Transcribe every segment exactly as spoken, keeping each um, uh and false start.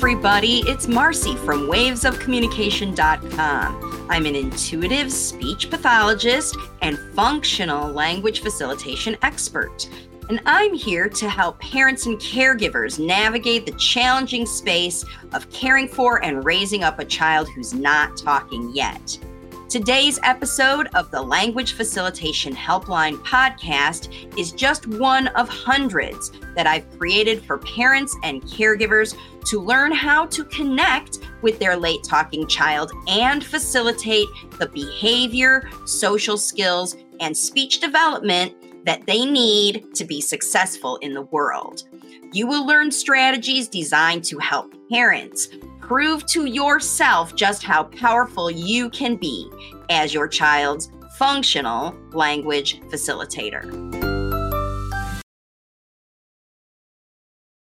everybody. It's Marcy from waves of communication dot com. I'm an intuitive speech pathologist and functional language facilitation expert. And I'm here to help parents and caregivers navigate the challenging space of caring for and raising up a child who's not talking yet. Today's episode of the Language Facilitation Helpline podcast is just one of hundreds that I've created for parents and caregivers to learn how to connect with their late talking child and facilitate the behavior, social skills, and speech development that they need to be successful in the world. You will learn strategies designed to help parents prove to yourself just how powerful you can be as your child's functional language facilitator.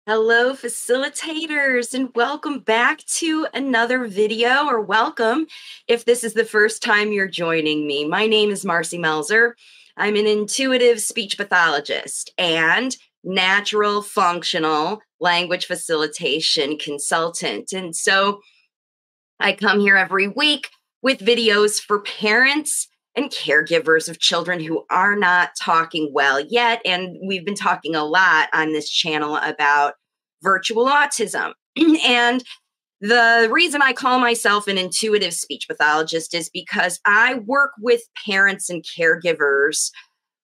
Hello, facilitators, and welcome back to another video, or welcome if this is the first time you're joining me. My name is Marcy Melzer. I'm an intuitive speech pathologist and natural functional language facilitation consultant. And so I come here every week with videos for parents and caregivers of children who are not talking well yet. And we've been talking a lot on this channel about virtual autism. And the reason I call myself an intuitive speech pathologist is because I work with parents and caregivers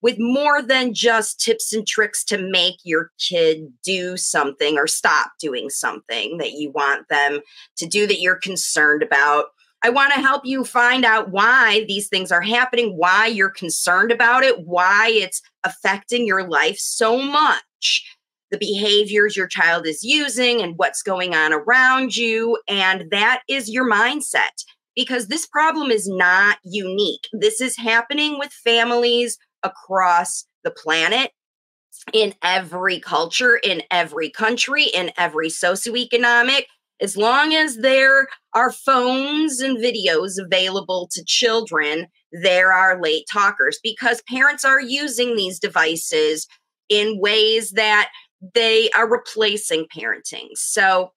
with more than just tips and tricks to make your kid do something or stop doing something that you want them to do that you're concerned about. I want to help you find out why these things are happening, why you're concerned about it, why it's affecting your life so much. The behaviors your child is using and what's going on around you. And that is your mindset, because this problem is not unique. This is happening with families across the planet, in every culture, in every country, in every socioeconomic. As long as there are phones and videos available to children, there are late talkers, because parents are using these devices in ways that they are replacing parenting. So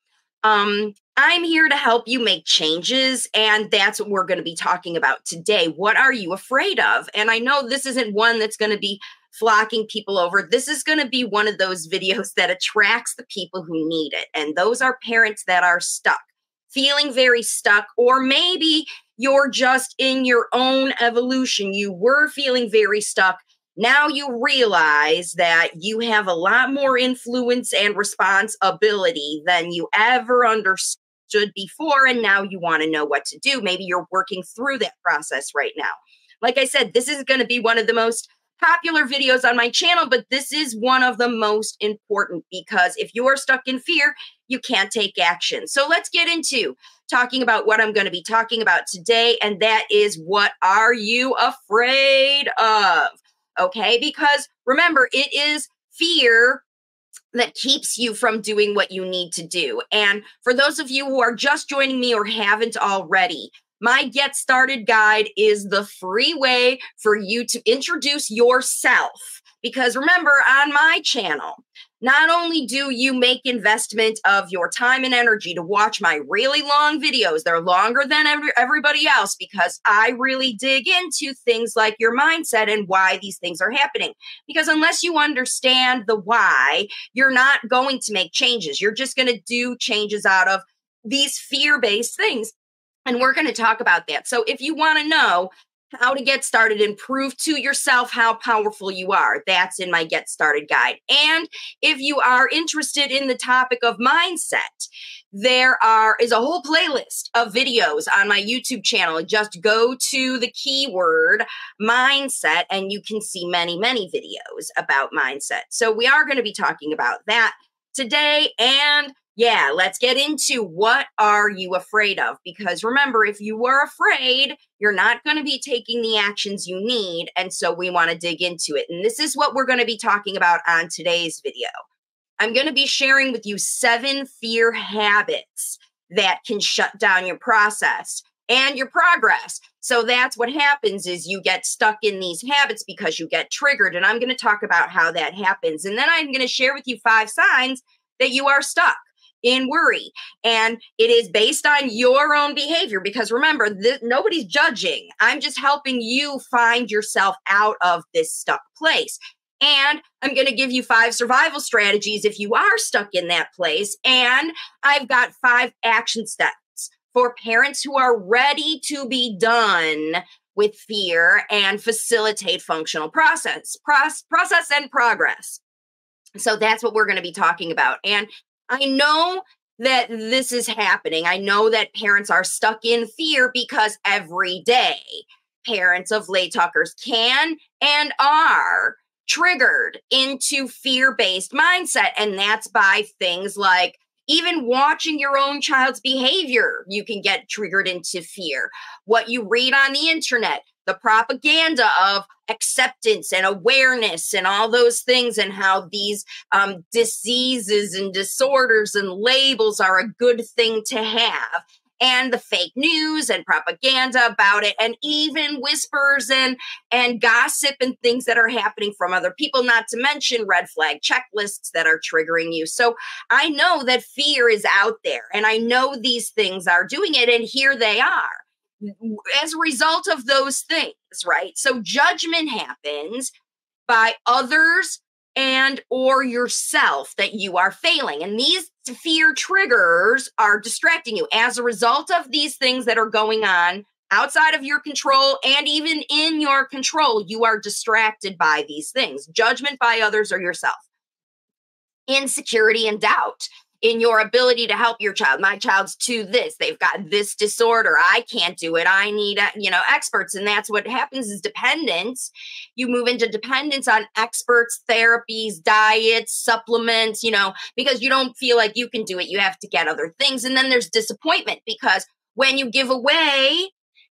um, I'm here to help you make changes. And that's what we're going to be talking about today. What are you afraid of? And I know this isn't one that's going to be flocking people over. This is going to be one of those videos that attracts the people who need it. And those are parents that are stuck, feeling very stuck, or maybe you're just in your own evolution. You were feeling very stuck. Now you realize that you have a lot more influence and responsibility than you ever understood before, and now you want to know what to do. Maybe you're working through that process right now. Like I said, this is going to be one of the most popular videos on my channel, but this is one of the most important, because if you're stuck in fear, you can't take action. So let's get into talking about what I'm going to be talking about today, and that is, what are you afraid of? Okay, because remember, it is fear that keeps you from doing what you need to do. And for those of you who are just joining me or haven't already, my Get Started guide is the free way for you to introduce yourself. Because remember, on my channel, not only do you make investment of your time and energy to watch my really long videos, they're longer than every, everybody else, because I really dig into things like your mindset and why these things are happening. Because unless you understand the why, you're not going to make changes. You're just going to do changes out of these fear-based things. And we're going to talk about that. So if you want to know how to get started and prove to yourself how powerful you are, that's in my Get Started guide. And if you are interested in the topic of mindset, there are is a whole playlist of videos on my YouTube channel. Just go to the keyword mindset and you can see many, many videos about mindset. So we are going to be talking about that today. And yeah, let's get into, what are you afraid of? Because remember, if you were afraid, you're not going to be taking the actions you need. And so we want to dig into it. And this is what we're going to be talking about on today's video. I'm going to be sharing with you seven fear habits that can shut down your process and your progress. So that's what happens, is you get stuck in these habits because you get triggered. And I'm going to talk about how that happens. And then I'm going to share with you five signs that you are stuck. in worry. And it is based on your own behavior, because remember, th- nobody's judging. I'm just helping you find yourself out of this stuck place. And I'm going to give you five survival strategies if you are stuck in that place. And I've got five action steps for parents who are ready to be done with fear and facilitate functional process, process, process and progress. So that's what we're going to be talking about. And I know that this is happening. I know that parents are stuck in fear because every day parents of late talkers can and are triggered into fear-based mindset. And that's by things like even watching your own child's behavior, you can get triggered into fear. What you read on the internet, the propaganda of acceptance and awareness and all those things, and how these um, diseases and disorders and labels are a good thing to have, and the fake news and propaganda about it, and even whispers and, and gossip and things that are happening from other people, not to mention red flag checklists that are triggering you. So I know that fear is out there, and I know these things are doing it, and here they are as a result of those things, right? So judgment happens by others and or yourself that you are failing. And these fear triggers are distracting you. As a result of these things that are going on outside of your control and even in your control, you are distracted by these things. Judgment by others or yourself. Insecurity and doubt in your ability to help your child. My child's to this. They've got this disorder. I can't do it. I need, you know, experts. And that's what happens is dependence. You move into dependence on experts, therapies, diets, supplements, you know, because you don't feel like you can do it. You have to get other things. And then there's disappointment, because when you give away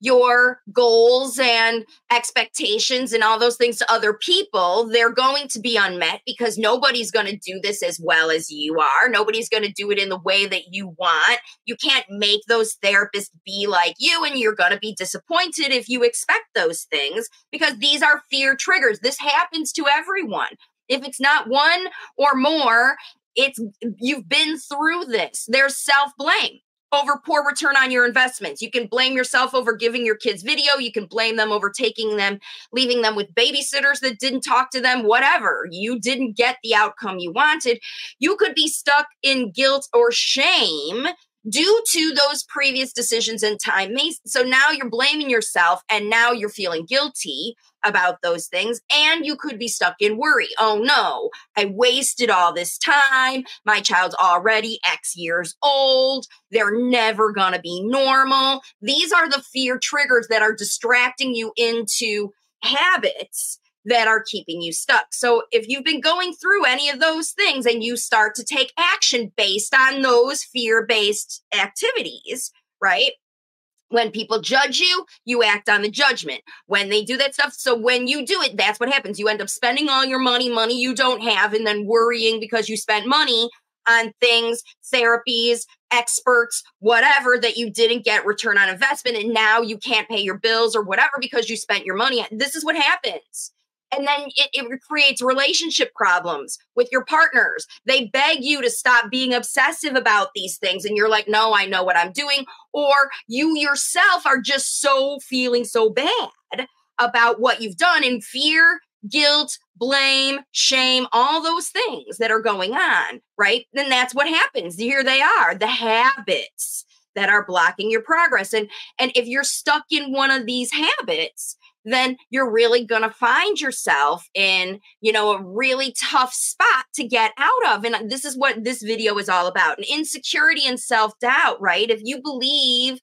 your goals and expectations and all those things to other people, they're going to be unmet, because nobody's going to do this as well as you are. Nobody's going to do it in the way that you want. You can't make those therapists be like you, and you're going to be disappointed if you expect those things, because these are fear triggers. This happens to everyone. If it's not one or more, it's you've been through this. There's self-blame over poor return on your investments. You can blame yourself over giving your kids video. You can blame them over taking them, leaving them with babysitters that didn't talk to them, whatever. You didn't get the outcome you wanted. You could be stuck in guilt or shame due to those previous decisions and time. So now you're blaming yourself, and now you're feeling guilty about those things. And you could be stuck in worry. Oh no, I wasted all this time. My child's already X years old. They're never going to be normal. These are the fear triggers that are distracting you into habits that are keeping you stuck. So if you've been going through any of those things and you start to take action based on those fear-based activities, right? When people judge you, you act on the judgment. When they do that stuff, so when you do it, that's what happens. You end up spending all your money, money you don't have, and then worrying because you spent money on things, therapies, experts, whatever, that you didn't get return on investment, and now you can't pay your bills or whatever because you spent your money. This is what happens. And then it, it creates relationship problems with your partners. They beg you to stop being obsessive about these things. And you're like, no, I know what I'm doing. Or you yourself are just so feeling so bad about what you've done, and fear, guilt, blame, shame, all those things that are going on, right? Then that's what happens. Here they are, the habits that are blocking your progress. And, and if you're stuck in one of these habits, then you're really going to find yourself in, you know, a really tough spot to get out of. And this is what this video is all about. And insecurity and self-doubt, right? If you believe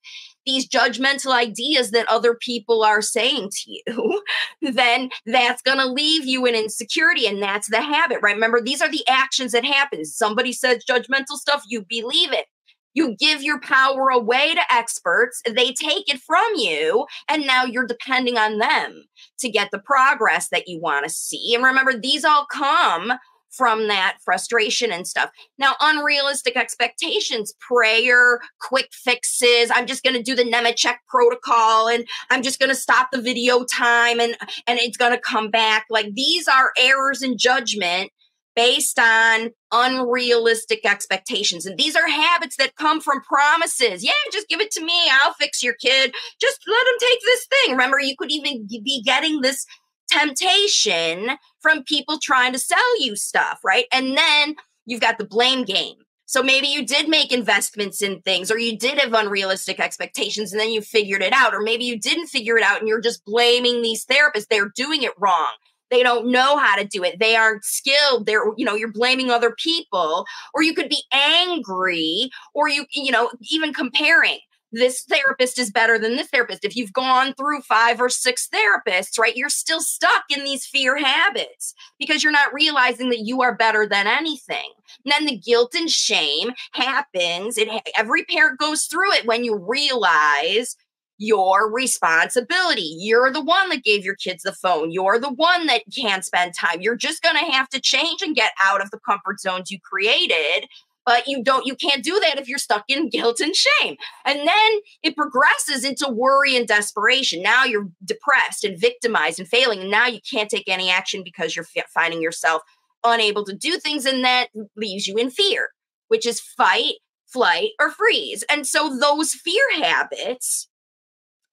these judgmental ideas that other people are saying to you, then that's going to leave you in insecurity. And that's the habit, right? Remember, these are the actions that happen. Somebody says judgmental stuff, you believe it. You give your power away to experts, they take it from you, and now you're depending on them to get the progress that you want to see. And remember, these all come from that frustration and stuff. Now, unrealistic expectations, prayer, quick fixes. I'm just going to do the Nemechek protocol, and I'm just going to stop the video time, and, and it's going to come back. Like, these are errors in judgment based on unrealistic expectations. And these are habits that come from promises. Yeah, just give it to me. I'll fix your kid. Just let him take this thing. Remember, you could even be getting this temptation from people trying to sell you stuff, right? And then you've got the blame game. So maybe you did make investments in things, or you did have unrealistic expectations and then you figured it out. Or maybe you didn't figure it out and you're just blaming these therapists. They're doing it wrong. They don't know how to do it. They aren't skilled. They're, you know, you're blaming other people. Or you could be angry, or you, you know, even comparing. This therapist is better than this therapist. If you've gone through five or six therapists, right, you're still stuck in these fear habits because you're not realizing that you are better than anything. And then the guilt and shame happens. It, every parent goes through it when you realize your responsibility. You're the one that gave your kids the phone. You're the one that can't spend time. You're just going to have to change and get out of the comfort zones you created. But you don't, you can't do that if you're stuck in guilt and shame. And then it progresses into worry and desperation. Now you're depressed and victimized and failing. And now you can't take any action because you're finding yourself unable to do things. And that leaves you in fear, which is fight, flight, or freeze. And so those fear habits,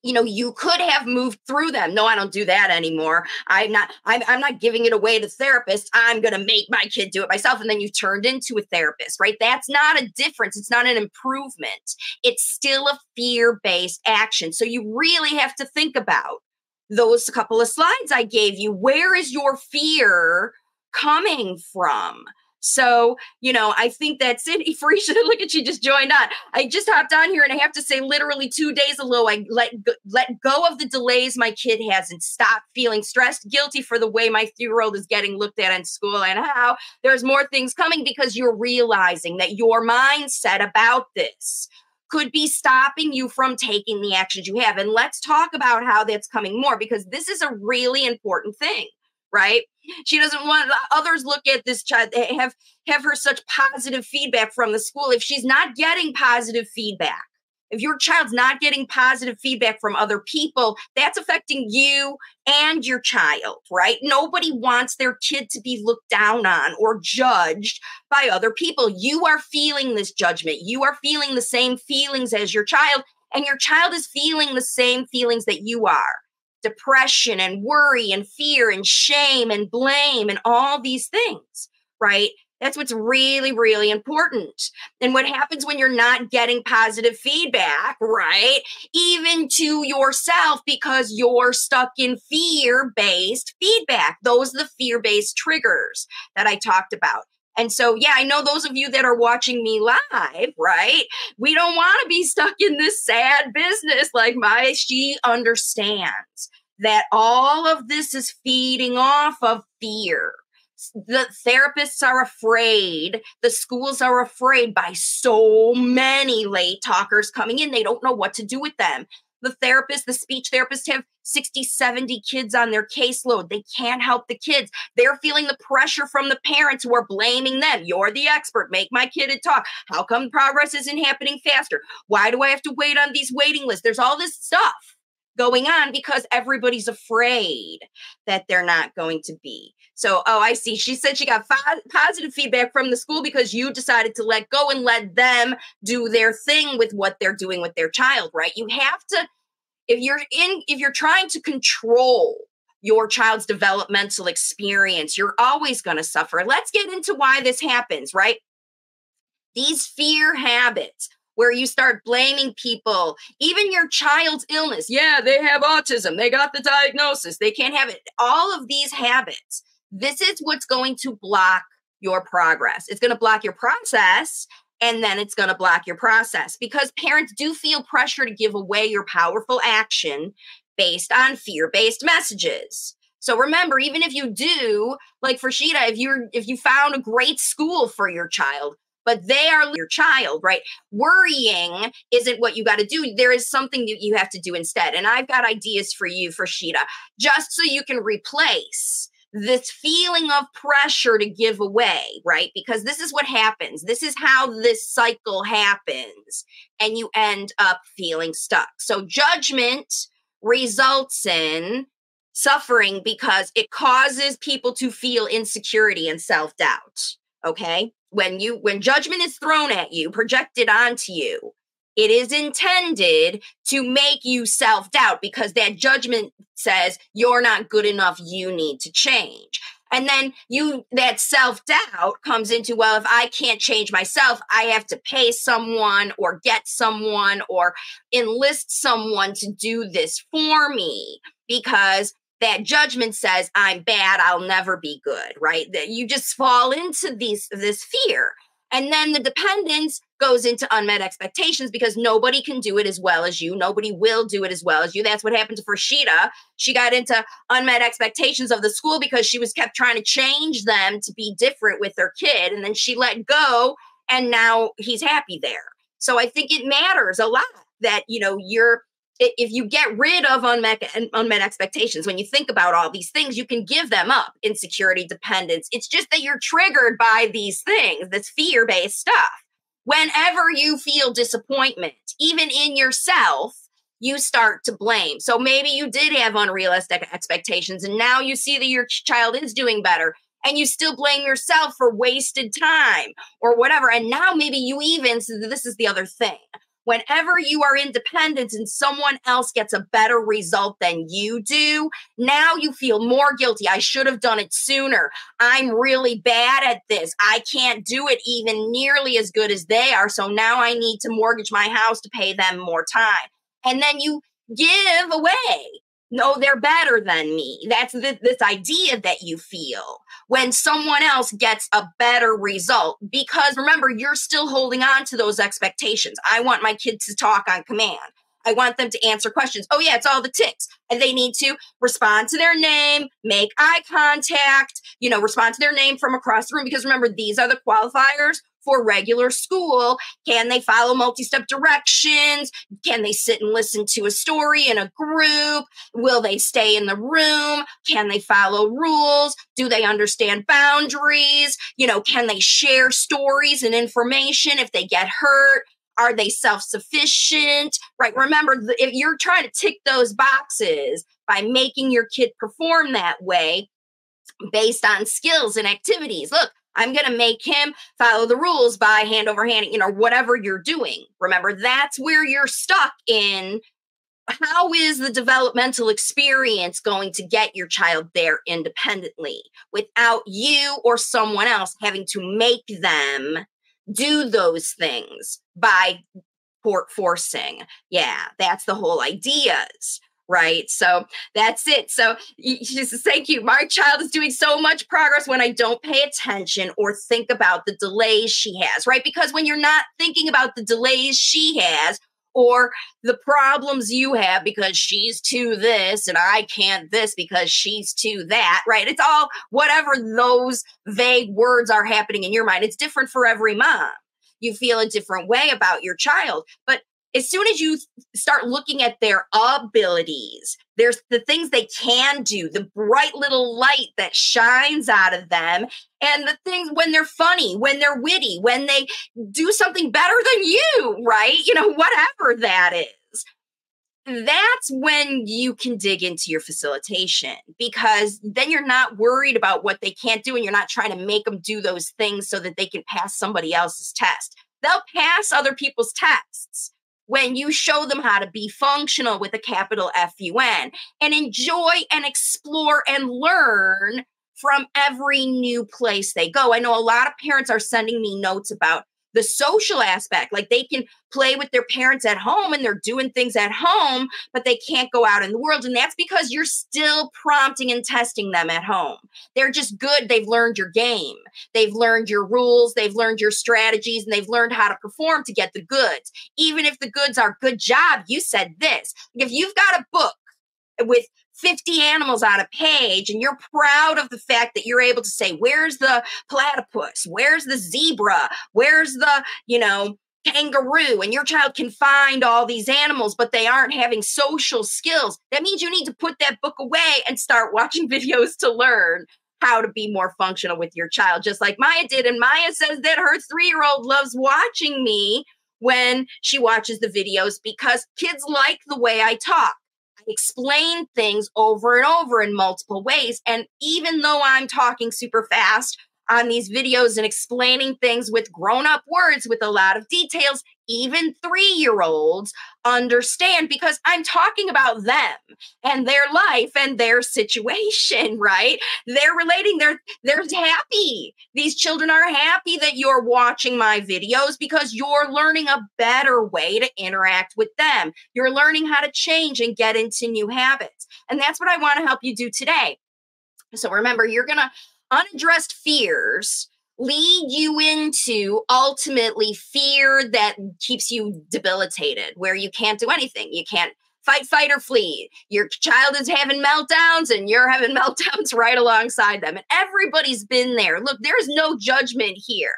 you know, you could have moved through them. No, I don't do that anymore. I'm not, I'm, I'm not giving it away to therapists. I'm going to make my kid do it myself. And then you turned into a therapist, right? That's not a difference. It's not an improvement. It's still a fear-based action. So you really have to think about those couple of slides I gave you. Where is your fear coming from? So, you know, I think that's it. Farisha, look at you, just joined on. I just hopped on here and I have to say literally two days ago, I let, let go of the delays. My kid hasn't stopped feeling stressed, guilty for the way my three-year-old is getting looked at in school and how there's more things coming because you're realizing that your mindset about this could be stopping you from taking the actions you have. And let's talk about how that's coming more because this is a really important thing. Right? She doesn't want others look at this child, have, have her such positive feedback from the school. If she's not getting positive feedback, if your child's not getting positive feedback from other people, that's affecting you and your child, right? Nobody wants their kid to be looked down on or judged by other people. You are feeling this judgment. You are feeling the same feelings as your child, and your child is feeling the same feelings that you are. Depression and worry and fear and shame and blame and all these things, right? That's what's really, really important. And what happens when you're not getting positive feedback, right? Even to yourself, because you're stuck in fear-based feedback. Those are the fear-based triggers that I talked about. And so, yeah, I know those of you that are watching me live, right? We don't want to be stuck in this sad business. Like my, she understands that all of this is feeding off of fear. The therapists are afraid. The schools are afraid by so many late talkers coming in. They don't know what to do with them. The therapists, the speech therapists have sixty, seventy kids on their caseload. They can't help the kids. They're feeling the pressure from the parents who are blaming them. You're the expert. Make my kid talk. How come progress isn't happening faster? Why do I have to wait on these waiting lists? There's all this stuff going on because everybody's afraid that they're not going to be. So, oh, I see. She said she got positive feedback from the school because you decided to let go and let them do their thing with what they're doing with their child, right? You have to, if you're in, if you're trying to control your child's developmental experience, you're always going to suffer. Let's get into why this happens, right? These fear habits, where you start blaming people, even your child's illness. Yeah, they have autism. They got the diagnosis. They can't have it. All of these habits. This is what's going to block your progress. It's going to block your process, and then it's going to block your process because parents do feel pressure to give away your powerful action based on fear-based messages. So remember, even if you do, like for Sheeta, if you're if you found a great school for your child, but they are your child, right? Worrying isn't what you got to do. There is something that you have to do instead. And I've got ideas for you, for Sheeta, just so you can replace this feeling of pressure to give away, right? Because this is what happens. This is how this cycle happens. And you end up feeling stuck. So judgment results in suffering because it causes people to feel insecurity and self-doubt, okay? When you when judgment is thrown at you, projected onto you, it is intended to make you self-doubt because that judgment says you're not good enough, you need to change. And then you that self-doubt comes into, well, if I can't change myself, I have to pay someone or get someone or enlist someone to do this for me because that judgment says I'm bad, I'll never be good, right? That you just fall into these this fear. And then the dependence goes into unmet expectations because nobody can do it as well as you. Nobody will do it as well as you. That's what happened to Farshida. She got into unmet expectations of the school because she was kept trying to change them to be different with their kid. And then she let go and now he's happy there. So I think it matters a lot that, you know, you're, if you get rid of unmet, unmet expectations, when you think about all these things, you can give them up, insecurity, dependence. It's just that you're triggered by these things, this fear-based stuff. Whenever you feel disappointment, even in yourself, you start to blame. So maybe you did have unrealistic expectations and now you see that your child is doing better and you still blame yourself for wasted time or whatever. And now maybe you even, so this is the other thing, whenever you are independent and someone else gets a better result than you do, now you feel more guilty. I should have done it sooner. I'm really bad at this. I can't do it even nearly as good as they are. So now I need to mortgage my house to pay them more time. And then you give away. No, they're better than me. That's th- this idea that you feel when someone else gets a better result. Because remember, you're still holding on to those expectations. I want my kids to talk on command. I want them to answer questions. Oh, yeah, it's all the tics. And they need to respond to their name, make eye contact, you know, respond to their name from across the room. Because remember, these are the qualifiers for regular school. Can they follow multi-step directions? Can they sit and listen to a story in a group? Will they stay in the room? Can they follow rules? Do they understand boundaries? You know, can they share stories and information if they get hurt? Are they self-sufficient? Right. Remember, if you're trying to tick those boxes by making your kid perform that way based on skills and activities, look, I'm going to make him follow the rules by hand over hand, you know, whatever you're doing. Remember, that's where you're stuck in. How is the developmental experience going to get your child there independently without you or someone else having to make them do those things by forcing? Yeah, that's the whole idea. Right. So that's it. So she says, thank you. My child is doing so much progress when I don't pay attention or think about the delays she has. Right. Because when you're not thinking about the delays she has or the problems you have because she's too this and I can't this because she's too that. Right. It's all whatever those vague words are happening in your mind. It's different for every mom. You feel a different way about your child. But as soon as you start looking at their abilities, there's the things they can do, the bright little light that shines out of them, and the things when they're funny, when they're witty, when they do something better than you, right? You know, whatever that is. That's when you can dig into your facilitation because then you're not worried about what they can't do and you're not trying to make them do those things so that they can pass somebody else's test. They'll pass other people's tests when you show them how to be functional with a capital F U N and enjoy and explore and learn from every new place they go. I know a lot of parents are sending me notes about the social aspect, like they can play with their parents at home and they're doing things at home, but they can't go out in the world. And that's because you're still prompting and testing them at home. They're just good. They've learned your game. They've learned your rules. They've learned your strategies and they've learned how to perform to get the goods. Even if the goods are good job, you said this. If you've got a book with fifty animals on a page and you're proud of the fact that you're able to say, where's the platypus? Where's the zebra? Where's the, you know, kangaroo? And your child can find all these animals, but they aren't having social skills. That means you need to put that book away and start watching videos to learn how to be more functional with your child, just like Maya did. And Maya says that her three-year-old loves watching me when she watches the videos because kids like the way I talk. explain things over and over in multiple ways. And even though I'm talking super fast on these videos and explaining things with grown-up words with a lot of details, even three-year-olds understand because I'm talking about them and their life and their situation, right? They're relating, they're, they're happy. These children are happy that you're watching my videos because you're learning a better way to interact with them. You're learning how to change and get into new habits. And that's what I want to help you do today. So remember, you're going to unaddressed fears lead you into ultimately fear that keeps you debilitated, where you can't do anything. You can't fight, fight, or flee. Your child is having meltdowns and you're having meltdowns right alongside them. And everybody's been there. Look, there's no judgment here.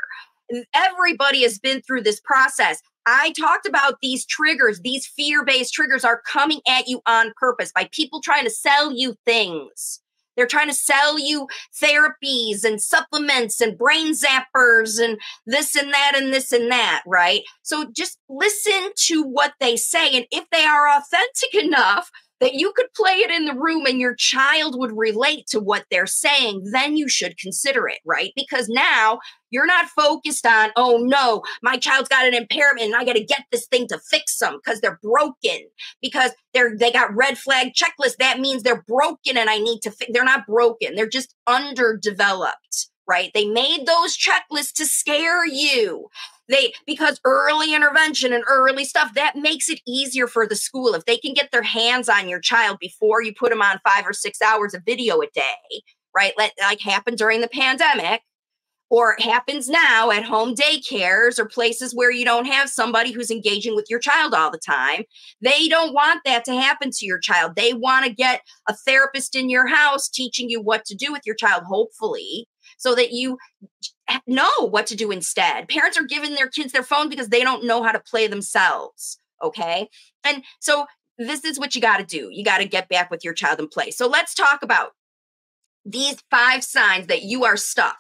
Everybody has been through this process. I talked about these triggers. These fear-based triggers are coming at you on purpose by people trying to sell you things. They're trying to sell you therapies and supplements and brain zappers and this and that and this and that, right? So just listen to what they say. And if they are authentic enough that you could play it in the room and your child would relate to what they're saying, then you should consider it, right? Because now you're not focused on, oh no, my child's got an impairment and I got to get this thing to fix them because they're broken, because they're, they got red flag checklists. That means they're broken and I need to fix. They're not broken. They're just underdeveloped, right? They made those checklists to scare you. They, because early intervention and early stuff, that makes it easier for the school. If they can get their hands on your child before you put them on five or six hours of video a day, right? Let, like happened during the pandemic or it happens now at home daycares or places where you don't have somebody who's engaging with your child all the time. They don't want that to happen to your child. They want to get a therapist in your house teaching you what to do with your child, hopefully, so that you know what to do instead. Parents are giving their kids their phone because they don't know how to play themselves, okay? And so this is what you got to do. You got to get back with your child and play. So let's talk about these five signs that you are stuck.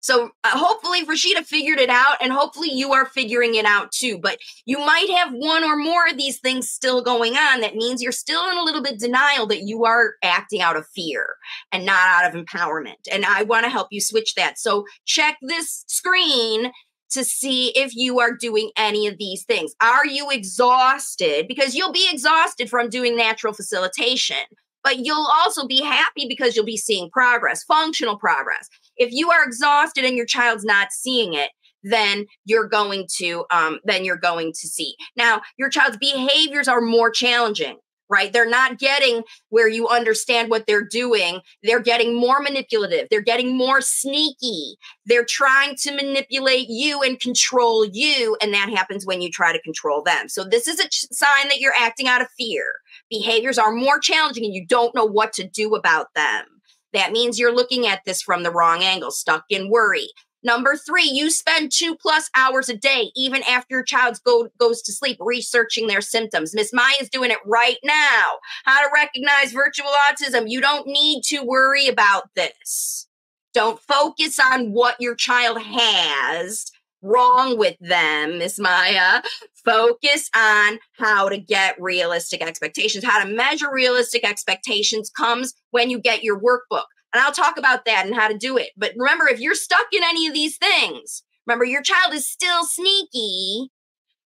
So uh, hopefully Rashida figured it out and hopefully you are figuring it out too. But you might have one or more of these things still going on. That means you're still in a little bit of denial that you are acting out of fear and not out of empowerment. And I want to help you switch that. So check this screen to see if you are doing any of these things. Are you exhausted? Because you'll be exhausted from doing natural facilitation, but you'll also be happy because you'll be seeing progress, functional progress. If you are exhausted and your child's not seeing it, then you're going to um, then you're going to see. Now, your child's behaviors are more challenging, right? They're not getting where you understand what they're doing. They're getting more manipulative. They're getting more sneaky. They're trying to manipulate you and control you, and that happens when you try to control them. So this is a sign that you're acting out of fear. Behaviors are more challenging and you don't know what to do about them. That means you're looking at this from the wrong angle, stuck in worry. Number three, you spend two plus hours a day, even after your child go, goes to sleep, researching their symptoms. Miss Maya's doing it right now. How to recognize virtual autism. You don't need to worry about this. Don't focus on what your child has wrong with them, Miss Maya. Focus on how to get realistic expectations. How to measure realistic expectations comes when you get your workbook. And I'll talk about that and how to do it. But remember, if you're stuck in any of these things, remember your child is still sneaky.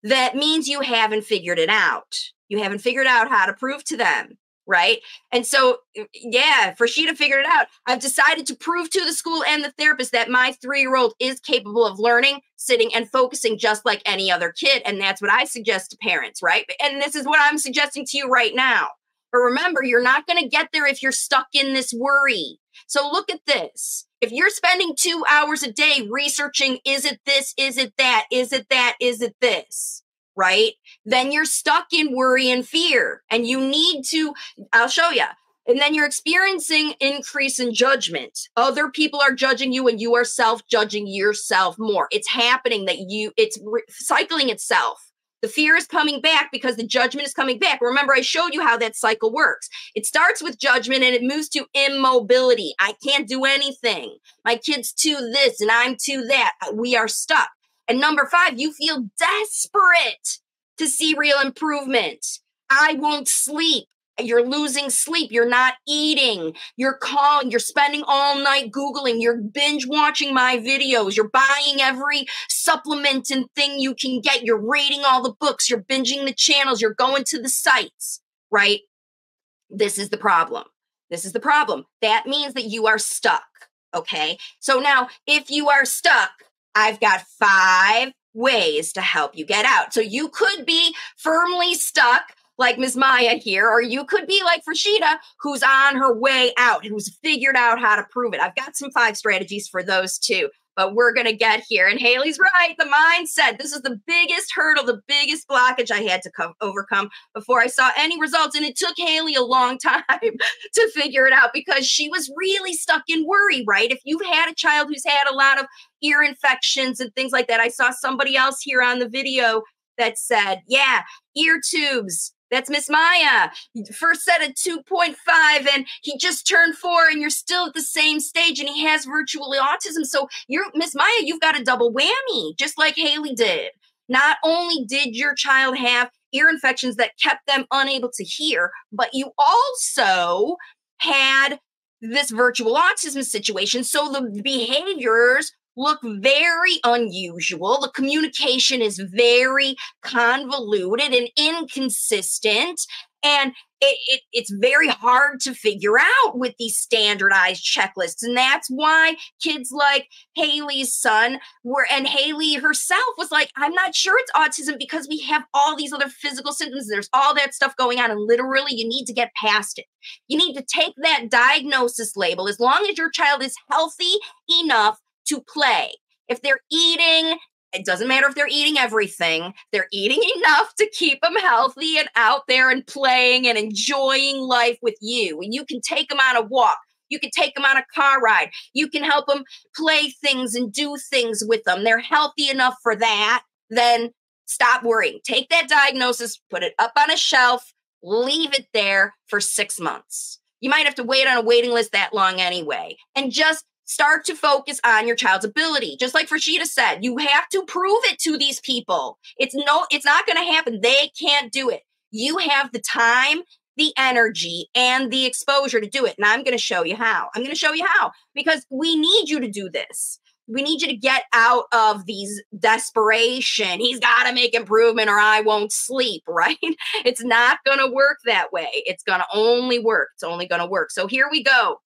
That means you haven't figured it out. You haven't figured out how to prove to them, right? And so, yeah, for Sheeta figured it out. I've decided to prove to the school and the therapist that my three-year-old is capable of learning, sitting, and focusing just like any other kid. And that's what I suggest to parents, right? And this is what I'm suggesting to you right now. But remember, you're not going to get there if you're stuck in this worry. So look at this. If you're spending two hours a day researching, is it this, is it that, is it that, is it this, right? Then you're stuck in worry and fear. And you need to, I'll show you. And then you're experiencing increase in judgment. Other people are judging you and you are self-judging yourself more. It's happening that you, it's re- cycling itself. The fear is coming back because the judgment is coming back. Remember, I showed you how that cycle works. It starts with judgment and it moves to immobility. I can't do anything. My kid's too this and I'm too that. We are stuck. And number five, you feel desperate to see real improvement. I won't sleep. you're losing sleep, you're not eating, you're calling, you're spending all night Googling, you're binge watching my videos, you're buying every supplement and thing you can get, you're reading all the books, you're binging the channels, you're going to the sites, right? This is the problem. This is the problem. That means that you are stuck, okay? So now, if you are stuck, I've got five ways to help you get out. So you could be firmly stuck like Miz Maya here, or you could be like Rashida, who's on her way out, who's figured out how to prove it. I've got some five strategies for those too, but we're going to get here. And Haley's right. The mindset. This is the biggest hurdle, the biggest blockage I had to come, overcome before I saw any results. And it took Haley a long time to figure it out because she was really stuck in worry, right? If you've had a child who's had a lot of ear infections and things like that, I saw somebody else here on the video that said, yeah, ear tubes. That's Miss Maya. First set at two point five and he just turned four and you're still at the same stage and he has virtual autism. So you're Miss Maya, you've got a double whammy, just like Haley did. Not only did your child have ear infections that kept them unable to hear, but you also had this virtual autism situation. So the behaviors look very unusual. The communication is very convoluted and inconsistent. And it, it, it's very hard to figure out with these standardized checklists. And that's why kids like Haley's son were, and Haley herself was like, I'm not sure it's autism because we have all these other physical symptoms. There's all that stuff going on. And literally, you need to get past it. You need to take that diagnosis label. As long as your child is healthy enough to play. If they're eating, it doesn't matter if they're eating everything, they're eating enough to keep them healthy and out there and playing and enjoying life with you. And you can take them on a walk. You can take them on a car ride. You can help them play things and do things with them. They're healthy enough for that. Then stop worrying. Take that diagnosis, put it up on a shelf, leave it there for six months. You might have to wait on a waiting list that long anyway. And just start to focus on your child's ability. Just like Rashida said, you have to prove it to these people. It's no, it's not going to happen. They can't do it. You have the time, the energy, and the exposure to do it. And I'm going to show you how. I'm going to show you how, because we need you to do this. We need you to get out of these desperation. He's got to make improvement or I won't sleep, right? It's not going to work that way. It's going to only work. It's only going to work. So here we go.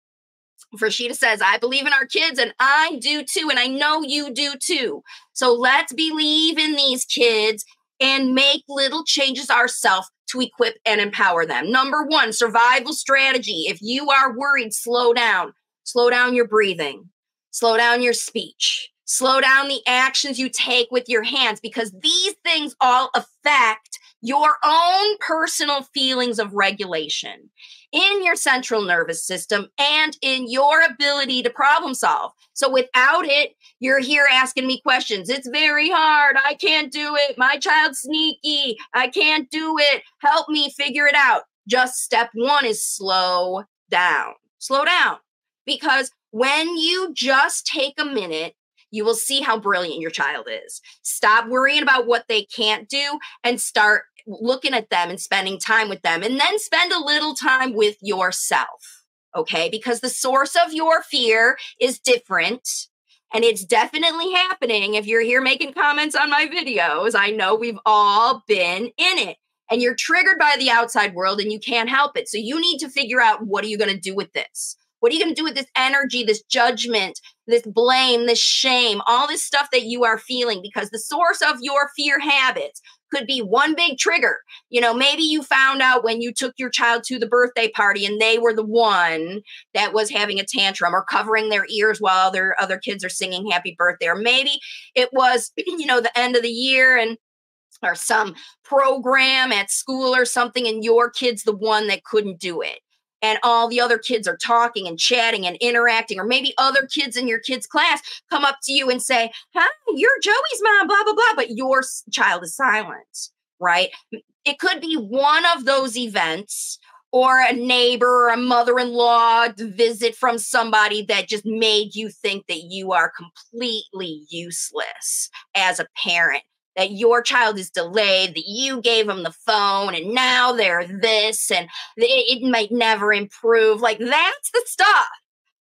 Rashida says, I believe in our kids and I do too. And I know you do too. So let's believe in these kids and make little changes ourselves to equip and empower them. Number one, survival strategy. If you are worried, slow down, slow down your breathing, slow down your speech, slow down the actions you take with your hands, because these things all affect your own personal feelings of regulation in your central nervous system and in your ability to problem solve. So without it, you're here asking me questions. It's very hard. I can't do it. My child's sneaky. I can't do it. Help me figure it out. Just step one is slow down. Slow down. Because when you just take a minute, you will see how brilliant your child is. Stop worrying about what they can't do and start looking at them and spending time with them, and then spend a little time with yourself, okay? Because the source of your fear is different, and it's definitely happening. If you're here making comments on my videos, I know we've all been in it, and you're triggered by the outside world, and you can't help it. So you need to figure out, what are you going to do with this? What are you going to do with this energy, this judgment, this blame, this shame, all this stuff that you are feeling? Because the source of your fear habits could be one big trigger. You know, maybe you found out when you took your child to the birthday party and they were the one that was having a tantrum or covering their ears while their other kids are singing happy birthday. Or maybe it was, you know, the end of the year and or some program at school or something, and your kid's the one that couldn't do it. And all the other kids are talking and chatting and interacting, or maybe other kids in your kid's class come up to you and say, hi, you're Joey's mom, blah, blah, blah, but your child is silent, right? It could be one of those events, or a neighbor or a mother-in-law visit from somebody that just made you think that you are completely useless as a parent. that your child is delayed, that you gave them the phone and now they're this and it, it might never improve. Like, that's the stuff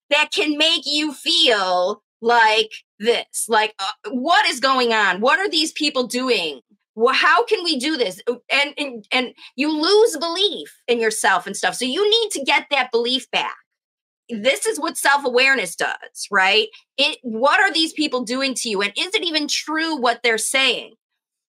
that can make you feel like this, like uh, what is going on? What are these people doing? Well, how can we do this? And, and, and you lose belief in yourself and stuff. So you need to get that belief back. This is what self-awareness does, right? It, what are these people doing to you? And is it even true what they're saying?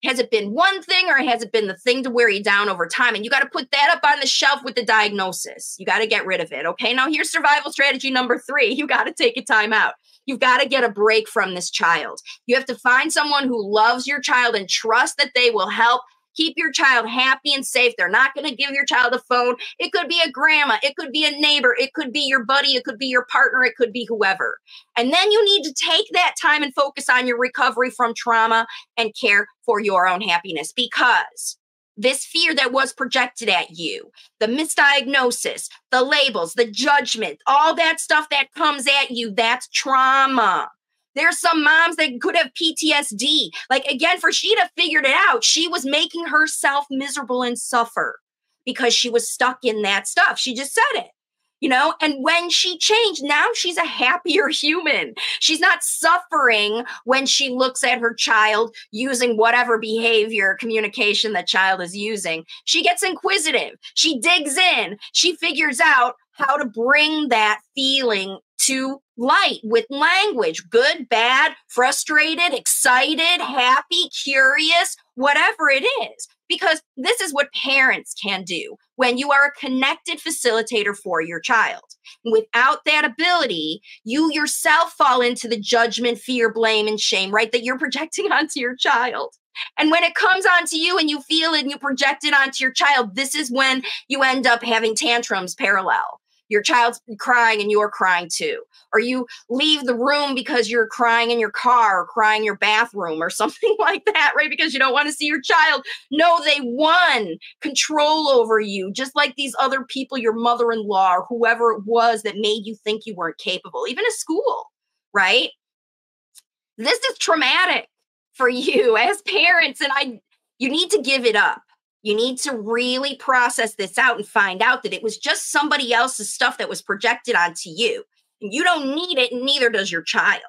Has it been one thing or has it been the thing to wear you down over time? And you got to put that up on the shelf with the diagnosis. You got to get rid of it. Okay, now here's survival strategy number three. You got to take a time out. You've got to get a break from this child. You have to find someone who loves your child and trust that they will help keep your child happy and safe. They're not going to give your child a phone. It could be a grandma. It could be a neighbor. It could be your buddy. It could be your partner. It could be whoever. And then you need to take that time and focus on your recovery from trauma and care for your own happiness, because this fear that was projected at you, the misdiagnosis, the labels, the judgment, all that stuff that comes at you, that's trauma. There's some moms that could have P T S D. Like, again, for she to figure it out, she was making herself miserable and suffer because she was stuck in that stuff. She just said it, you know, and when she changed, now she's a happier human. She's not suffering when she looks at her child using whatever behavior, communication that child is using. She gets inquisitive. She digs in. She figures out how to bring that feeling to light with language, good, bad, frustrated, excited, happy, curious, whatever it is, because this is what parents can do when you are a connected facilitator for your child. Without that ability, you yourself fall into the judgment, fear, blame, and shame, right, that you're projecting onto your child. And when it comes onto you and you feel it and you project it onto your child, this is when you end up having tantrums parallel. Your child's crying and you're crying too. Or you leave the room because you're crying in your car or crying in your bathroom or something like that, right? Because you don't want to see your child. No, they won control over you, just like these other people, your mother-in-law or whoever it was that made you think you weren't capable, even at school, right? This is traumatic for you as parents, and I, you need to give it up. You need to really process this out and find out that it was just somebody else's stuff that was projected onto you. And you don't need it, and neither does your child.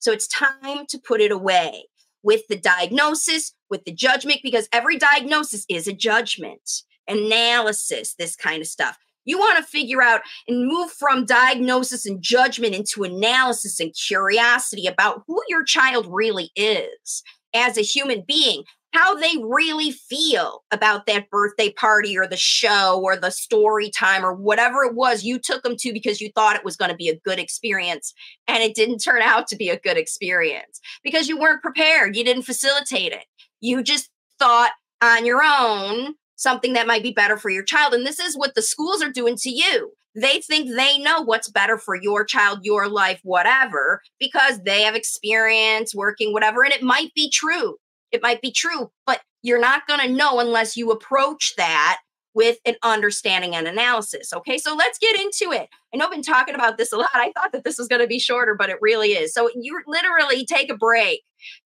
So it's time to put it away with the diagnosis, with the judgment, because every diagnosis is a judgment, analysis, this kind of stuff. You want to figure out and move from diagnosis and judgment into analysis and curiosity about who your child really is as a human being, how they really feel about that birthday party or the show or the story time or whatever it was you took them to because you thought it was going to be a good experience and it didn't turn out to be a good experience because you weren't prepared. You didn't facilitate it. You just thought on your own something that might be better for your child. And this is what the schools are doing to you. They think they know what's better for your child, your life, whatever, because they have experience working, whatever. And it might be true. It might be true, but you're not going to know unless you approach that with an understanding and analysis. Okay, so let's get into it. I know I've been talking about this a lot. I thought that this was going to be shorter, but it really is. So you literally take a break,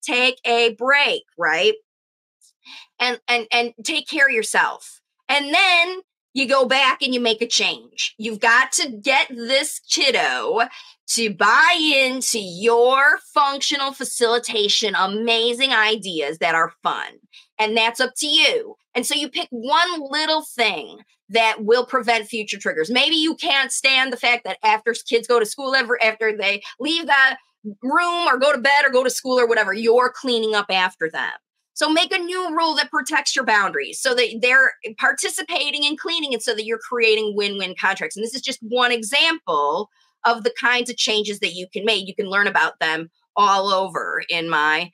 take a break, right? And, and, and take care of yourself. And then you go back and you make a change. You've got to get this kiddo to buy into your functional facilitation, amazing ideas that are fun. And that's up to you. And so you pick one little thing that will prevent future triggers. Maybe you can't stand the fact that after kids go to school, ever after they leave the room or go to bed or go to school or whatever, you're cleaning up after them. So make a new rule that protects your boundaries so that they're participating in cleaning and so that you're creating win-win contracts. And this is just one example of the kinds of changes that you can make. You can learn about them all over in my,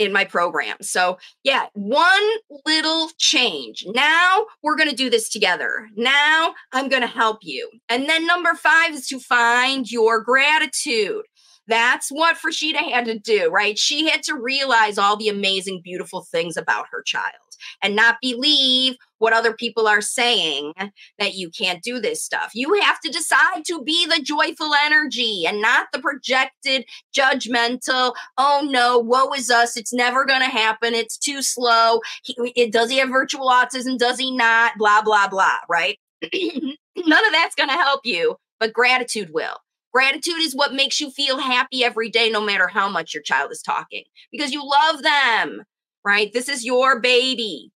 in my program. So yeah, one little change. Now we're going to do this together. Now I'm going to help you. And then number five is to find your gratitude. That's what Frashida had to do, right? She had to realize all the amazing, beautiful things about her child and not believe what other people are saying that you can't do this stuff. You have to decide to be the joyful energy and not the projected, judgmental, oh no, woe is us, it's never going to happen, it's too slow, he, it, does he have virtual autism, does he not, blah, blah, blah, right? None of that's going to help you, but gratitude will. Gratitude is what makes you feel happy every day, no matter how much your child is talking, because you love them, right? This is your baby.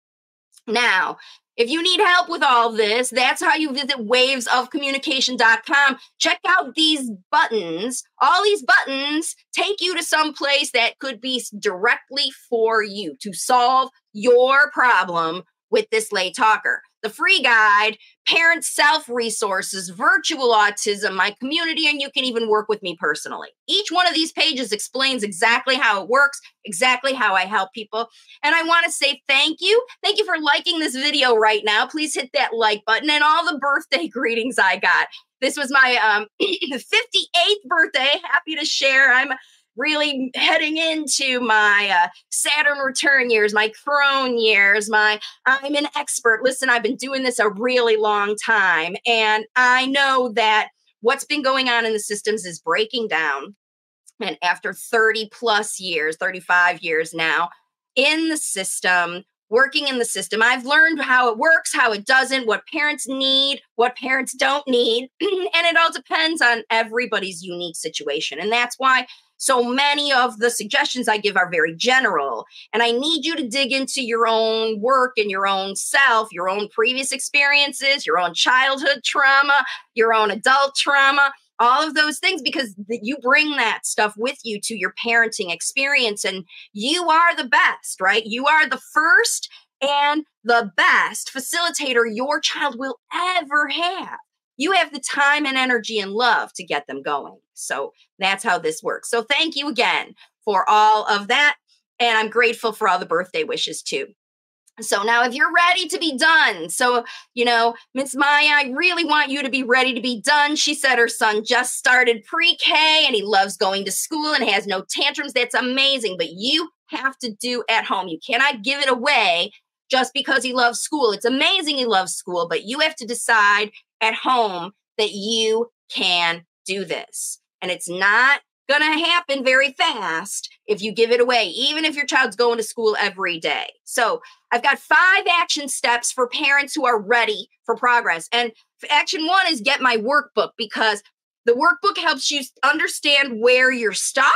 Now, if you need help with all this, that's how you visit waves of communication dot com. Check out these buttons. All these buttons take you to some place that could be directly for you to solve your problem with this late talker. The free guide, parent self-resources, virtual autism, my community, and you can even work with me personally. Each one of these pages explains exactly how it works, exactly how I help people. And I want to say thank you. Thank you for liking this video right now. Please hit that like button and all the birthday greetings I got. This was my um, fifty-eighth birthday. Happy to share. I'm really heading into my uh, Saturn return years, my crone years, my I'm an expert. Listen, I've been doing this a really long time. And I know that what's been going on in the systems is breaking down. And after thirty plus years, thirty-five years now in the system, working in the system, I've learned how it works, how it doesn't, what parents need, what parents don't need. And it all depends on everybody's unique situation. And that's why so many of the suggestions I give are very general, and I need you to dig into your own work and your own self, your own previous experiences, your own childhood trauma, your own adult trauma, all of those things, because you bring that stuff with you to your parenting experience, and you are the best, right? You are the first and the best facilitator your child will ever have. You have the time and energy and love to get them going. So that's how this works. So thank you again for all of that. And I'm grateful for all the birthday wishes too. So now if you're ready to be done, so, you know, Miss Maya, I really want you to be ready to be done. She said her son just started pre-K and he loves going to school and has no tantrums. That's amazing. But you have to do at home. You cannot give it away just because he loves school. It's amazing he loves school, but you have to decide at home that you can do this. And it's not going to happen very fast if you give it away, even if your child's going to school every day. So I've got five action steps for parents who are ready for progress. And action one is get my workbook, because the workbook helps you understand where you're stuck.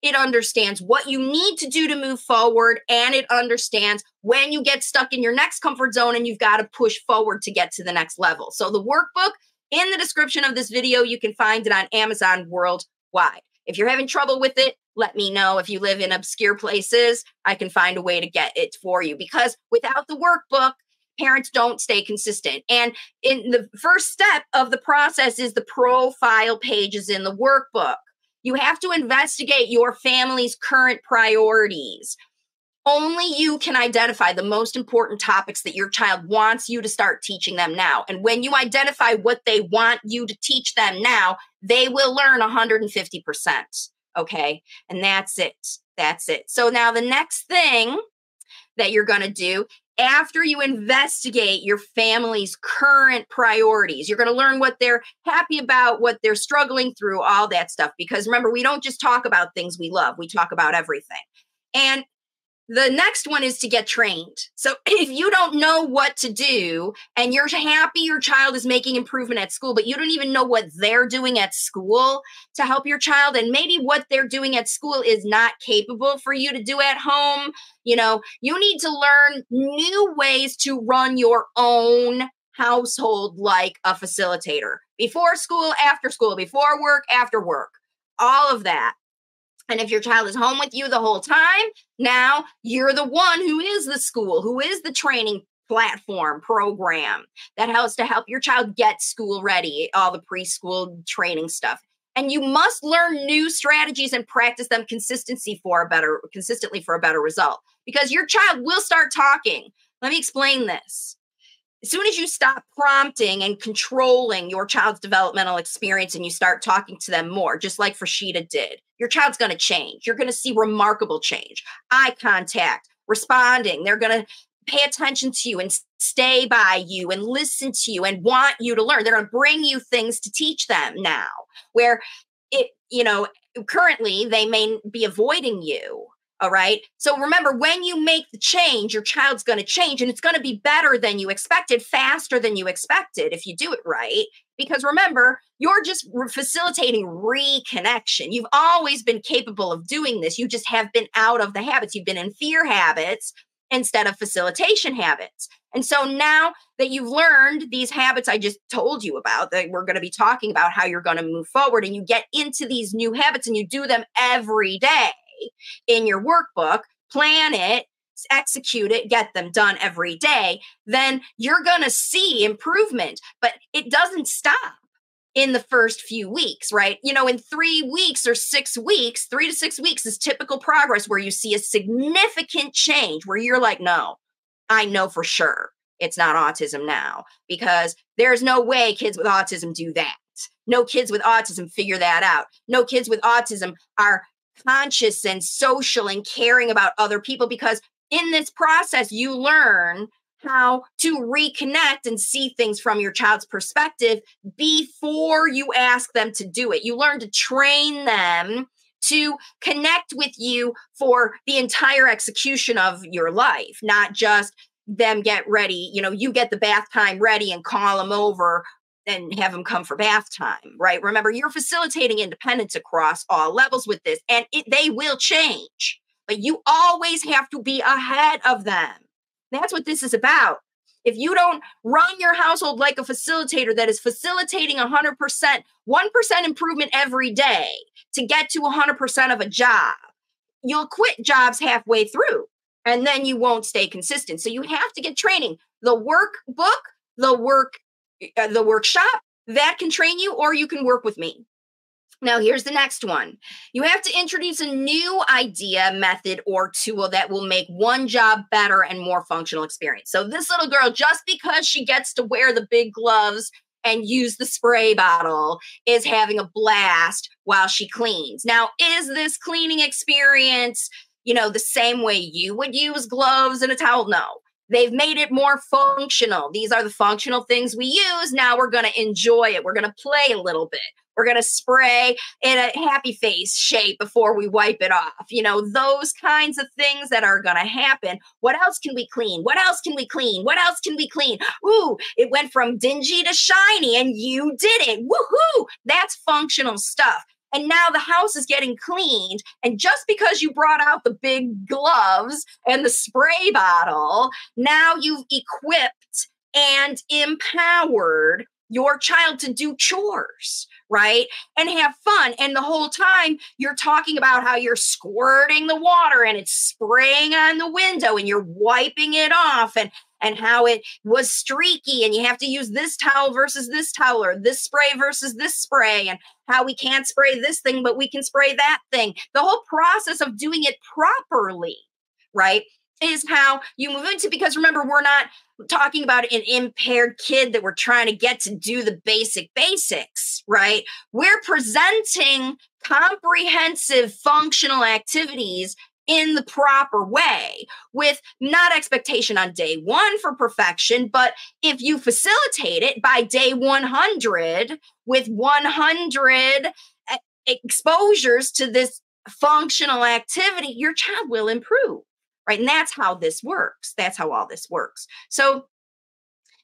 It understands what you need to do to move forward, and it understands when you get stuck in your next comfort zone and you've got to push forward to get to the next level. So the workbook, in the description of this video, you can find it on Amazon worldwide. If you're having trouble with it, let me know. If you live in obscure places, I can find a way to get it for you, because without the workbook, parents don't stay consistent. And in the first step of the process is the profile pages in the workbook. You have to investigate your family's current priorities. Only you can identify the most important topics that your child wants you to start teaching them now. And when you identify what they want you to teach them now, they will learn one hundred fifty percent. Okay. And that's it. That's it. So now the next thing that you're going to do after you investigate your family's current priorities, you're going to learn what they're happy about, what they're struggling through, all that stuff. Because remember, we don't just talk about things we love. We talk about everything. And the next one is to get trained. So if you don't know what to do and you're happy your child is making improvement at school, but you don't even know what they're doing at school to help your child, and maybe what they're doing at school is not capable for you to do at home, you know, you need to learn new ways to run your own household like a facilitator. Before school, after school, before work, after work, all of that. And if your child is home with you the whole time, now you're the one who is the school, who is the training platform program that helps to help your child get school ready, all the preschool training stuff. And you must learn new strategies and practice them consistency for a better, consistently for a better result, because your child will start talking. Let me explain this. as soon as you stop prompting and controlling your child's developmental experience and you start talking to them more, just like Rashida did, your child's going to change. You're going to see remarkable change. Eye contact, responding. They're going to pay attention to you and stay by you and listen to you and want you to learn. They're going to bring you things to teach them now, where it, you know, currently they may be avoiding you. All right. So remember, when you make the change, your child's going to change, and it's going to be better than you expected, faster than you expected if you do it right. Because remember, you're just facilitating reconnection. You've always been capable of doing this. You just have been out of the habits. You've been in fear habits instead of facilitation habits. And so now that you've learned these habits I just told you about, that we're going to be talking about how you're going to move forward, and you get into these new habits and you do them every day in your workbook, plan it, execute it, get them done every day, then you're going to see improvement. But it doesn't stop in the first few weeks, right? You know, in three weeks or six weeks, three to six weeks is typical progress, where you see a significant change where you're like, no, I know for sure it's not autism now, because there's no way kids with autism do that. No kids with autism figure that out. No kids with autism are conscious and social and caring about other people, because in this process, you learn how to reconnect and see things from your child's perspective before you ask them to do it. You learn to train them to connect with you for the entire execution of your life, not just them get ready. You know, you get the bath time ready and call them over and have them come for bath time, right? Remember, you're facilitating independence across all levels with this, and it, they will change, but you always have to be ahead of them. That's what this is about. If you don't run your household like a facilitator that is facilitating one hundred percent, one percent improvement every day to get to one hundred percent of a job, you'll quit jobs halfway through, and then you won't stay consistent. So you have to get training. The workbook, the work, uh, the workshop, that can train you, or you can work with me. Now, here's the next one. You have to introduce a new idea, method, or tool that will make one job better and more functional experience. So this little girl, just because she gets to wear the big gloves and use the spray bottle, is having a blast while she cleans. Now, is this cleaning experience, you know, the same way you would use gloves and a towel? No. They've made it more functional. These are the functional things we use. Now we're going to enjoy it. We're going to play a little bit. We're going to spray in a happy face shape before we wipe it off. You know, those kinds of things that are going to happen. What else can we clean? What else can we clean? What else can we clean? Ooh, it went from dingy to shiny and you did it. Woohoo! That's functional stuff. And now the house is getting cleaned. And just because you brought out the big gloves and the spray bottle, now you've equipped and empowered your child to do chores, right? And have fun. And the whole time you're talking about how you're squirting the water and it's spraying on the window and you're wiping it off, and, and how it was streaky and you have to use this towel versus this towel, or this spray versus this spray, and how we can't spray this thing, but we can spray that thing. The whole process of doing it properly, right, is how you move into, because remember, we're not talking about an impaired kid that we're trying to get to do the basic basics, right? We're presenting comprehensive functional activities in the proper way, with not expectation on day one for perfection, but if you facilitate it by day one hundred with one hundred exposures to this functional activity, your child will improve. Right. And that's how this works. That's how all this works. So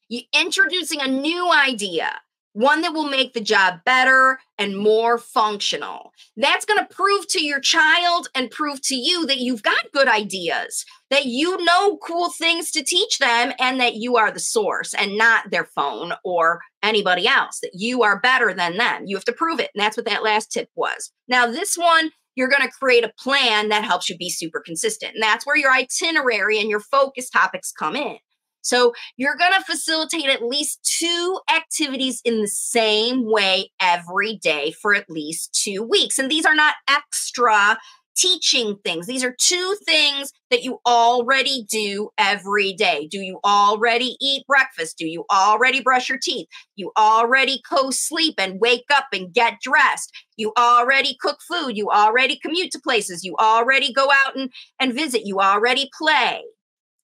you're introducing a new idea, one that will make the job better and more functional. That's going to prove to your child and prove to you that you've got good ideas, that you know cool things to teach them, and that you are the source and not their phone or anybody else, that you are better than them. You have to prove it. And that's what that last tip was. Now, this one, you're going to create a plan that helps you be super consistent. And that's where your itinerary and your focus topics come in. So you're going to facilitate at least two activities in the same way every day for at least two weeks. And these are not extra teaching things. These are two things that you already do every day. Do you already eat breakfast? Do you already brush your teeth? You already co-sleep and wake up and get dressed. You already cook food. You already commute to places. You already go out and, and visit. You already play.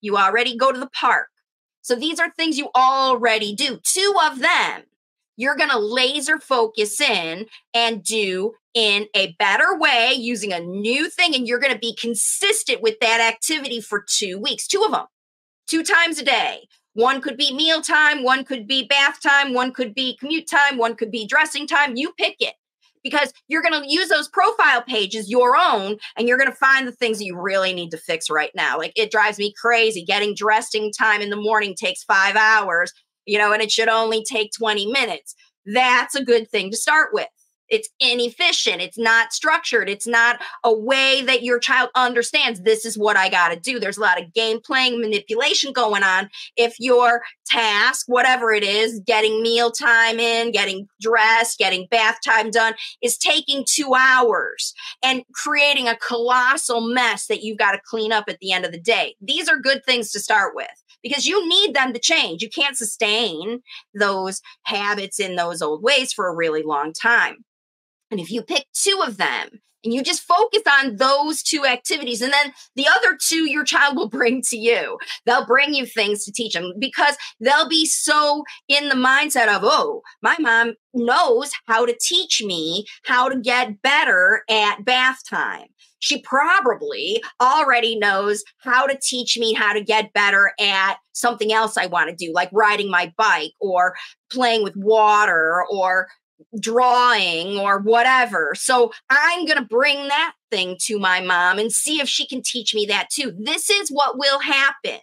You already go to the park. So these are things you already do. Two of them you're going to laser focus in and do in a better way using a new thing. And you're going to be consistent with that activity for two weeks, two of them, two times a day. One could be meal time. One could be bath time. One could be commute time. One could be dressing time. You pick it because you're going to use those profile pages, your own, and you're going to find the things that you really need to fix right now. Like it drives me crazy. Getting dressing time in the morning takes five hours. You know, and it should only take twenty minutes. That's a good thing to start with. It's inefficient. It's not structured. It's not a way that your child understands this is what I got to do. There's a lot of game playing manipulation going on. If your task, whatever it is, getting meal time in, getting dressed, getting bath time done is taking two hours and creating a colossal mess that you've got to clean up at the end of the day. These are good things to start with, because you need them to change. You can't sustain those habits in those old ways for a really long time. And if you pick two of them and you just focus on those two activities, and then the other two your child will bring to you. They'll bring you things to teach them because they'll be so in the mindset of, oh, my mom knows how to teach me how to get better at bath time. She probably already knows how to teach me how to get better at something else I want to do, like riding my bike or playing with water or drawing or whatever. So I'm going to bring that thing to my mom and see if she can teach me that too. This is what will happen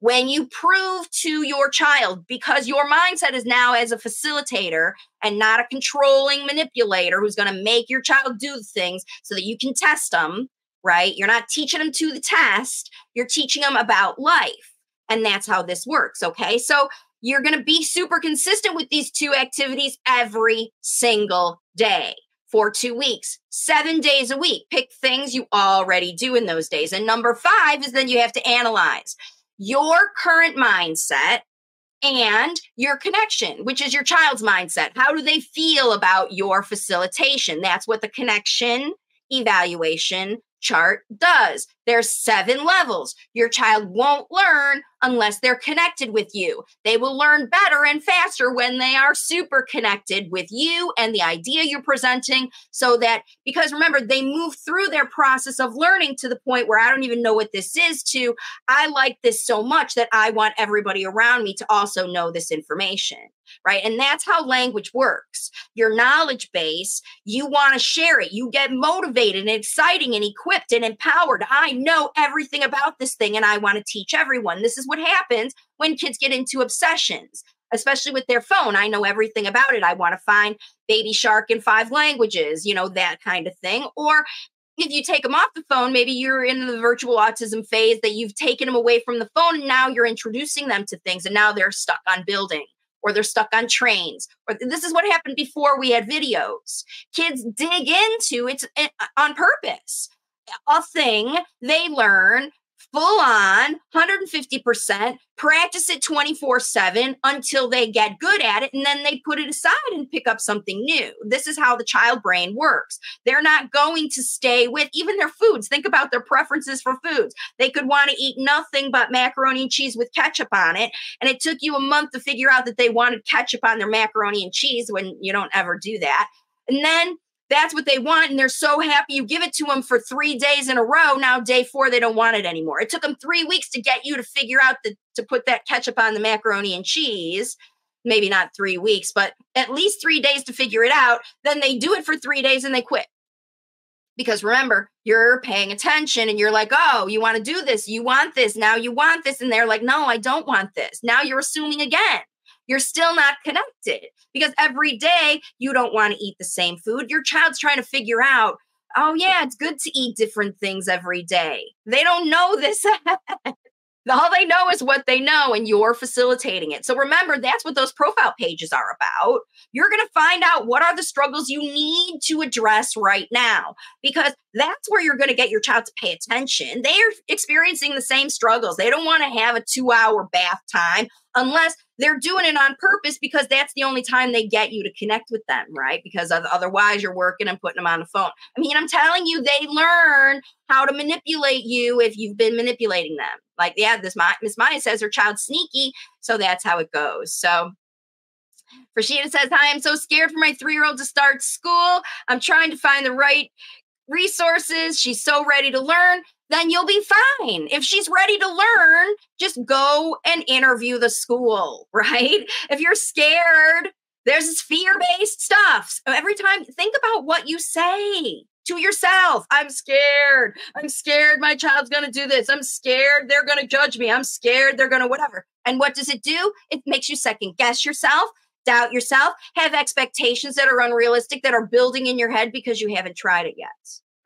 when you prove to your child, because your mindset is now as a facilitator and not a controlling manipulator who's going to make your child do things so that you can test them, right? You're not teaching them to the test. You're teaching them about life. And that's how this works, okay? So you're going to be super consistent with these two activities every single day for two weeks, seven days a week. Pick things you already do in those days. And number five is then you have to analyze your current mindset and your connection, which is your child's mindset. How do they feel about your facilitation? That's what the connection evaluation chart does. There's seven levels. Your child won't learn unless they're connected with you. They will learn better and faster when they are super connected with you and the idea you're presenting, so that, because remember, they move through their process of learning to the point where I don't even know what this is to, I like this so much that I want everybody around me to also know this information, right? And that's how language works. Your knowledge base, you want to share it. You get motivated and exciting and equipped and empowered. I know everything about this thing and I want to teach everyone. This is what happens when kids get into obsessions, especially with their phone. I know everything about it. I want to find Baby Shark in five languages, you know, that kind of thing. Or if you take them off the phone, maybe you're in the virtual autism phase that you've taken them away from the phone and now you're introducing them to things and now they're stuck on building or they're stuck on trains. Or this is what happened before we had videos. Kids dig into it on purpose. A thing they learn full on, one hundred fifty percent, practice it twenty-four seven until they get good at it, and then they put it aside and pick up something new. This is how the child brain works. They're not going to stay with even their foods. Think about their preferences for foods. They could want to eat nothing but macaroni and cheese with ketchup on it, and it took you a month to figure out that they wanted ketchup on their macaroni and cheese when you don't ever do that. And then that's what they want, and they're so happy you give it to them for three days in a row. Now, day four, they don't want it anymore. It took them three weeks to get you to figure out the, to put that ketchup on the macaroni and cheese. Maybe not three weeks, but at least three days to figure it out. Then they do it for three days and they quit. Because remember, you're paying attention and you're like, oh, you want to do this. You want this. Now you want this. And they're like, no, I don't want this. Now you're assuming again. You're still not connected because every day you don't want to eat the same food. Your child's trying to figure out, oh, yeah, it's good to eat different things every day. They don't know this. All they know is what they know, and you're facilitating it. So remember, that's what those profile pages are about. You're going to find out what are the struggles you need to address right now, because that's where you're going to get your child to pay attention. They're experiencing the same struggles. They don't want to have a two-hour bath time unless they're doing it on purpose, because that's the only time they get you to connect with them, right? Because otherwise you're working and putting them on the phone. I mean, I'm telling you, they learn how to manipulate you if you've been manipulating them. Like, yeah, this Miss Maya says her child's sneaky, so that's how it goes. So Rashida says, hi, I'm so scared for my three-year-old to start school. I'm trying to find the right resources. She's so ready to learn. Then you'll be fine. If she's ready to learn, just go and interview the school, right? If you're scared, there's this fear-based stuff. So every time, think about what you say to yourself. I'm scared. I'm scared my child's going to do this. I'm scared they're going to judge me. I'm scared they're going to whatever. And what does it do? It makes you second guess yourself, doubt yourself, have expectations that are unrealistic, that are building in your head because you haven't tried it yet,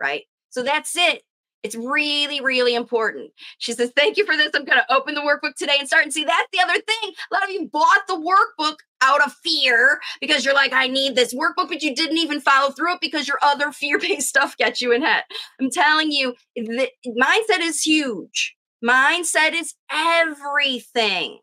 right? So that's it. It's really, really important. She says, thank you for this. I'm going to open the workbook today and start. And see, that's the other thing. A lot of you bought the workbook out of fear because you're like, I need this workbook, but you didn't even follow through it because your other fear-based stuff gets you in head. I'm telling you, the mindset is huge. Mindset is everything.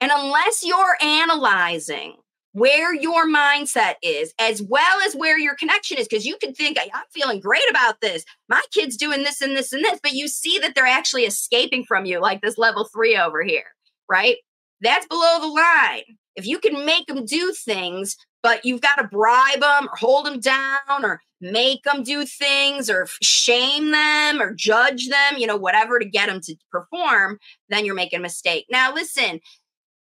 And unless you're analyzing where your mindset is, as well as where your connection is, because you can think, I'm feeling great about this. My kid's doing this and this and this, but you see that they're actually escaping from you, like this level three over here, right? That's below the line. If you can make them do things, but you've got to bribe them or hold them down or make them do things or shame them or judge them, you know, whatever to get them to perform, then you're making a mistake. Now, listen,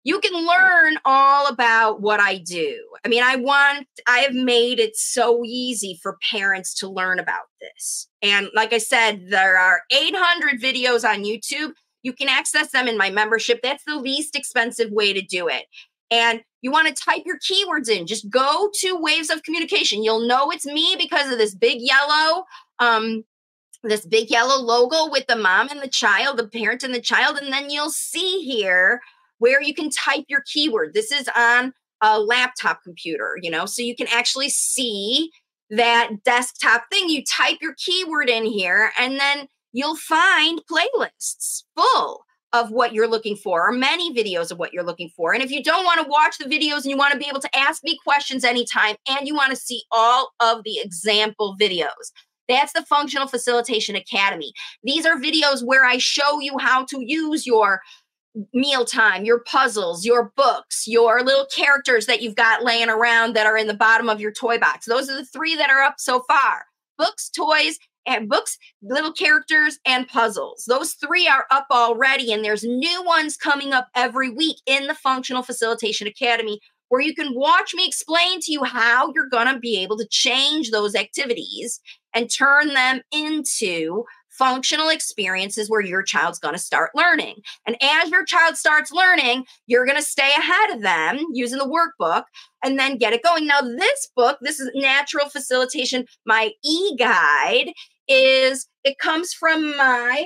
you can learn all about what I do. I mean, I want, I have made it so easy for parents to learn about this. And like I said, there are eight hundred videos on YouTube. You can access them in my membership. That's the least expensive way to do it. And you want to type your keywords in. Just go to Waves of Communication. You'll know it's me because of this big yellow, um, this big yellow logo with the mom and the child, the parent and the child. And then you'll see here where you can type your keyword. This is on a laptop computer, you know, so you can actually see that desktop thing. You type your keyword in here, and then you'll find playlists full of what you're looking for, or many videos of what you're looking for. And if you don't want to watch the videos and you want to be able to ask me questions anytime, and you want to see all of the example videos, that's the Functional Facilitation Academy. These are videos where I show you how to use your mealtime, your puzzles, your books, your little characters that you've got laying around that are in the bottom of your toy box. Those are the three that are up so far. Books, toys, and books, little characters, and puzzles. Those three are up already, and there's new ones coming up every week in the Functional Facilitation Academy, where you can watch me explain to you how you're going to be able to change those activities and turn them into functional experiences where your child's going to start learning. And as your child starts learning, you're going to stay ahead of them using the workbook and then get it going. Now, this book, this is Natural Facilitation, my e-guide, is it comes from my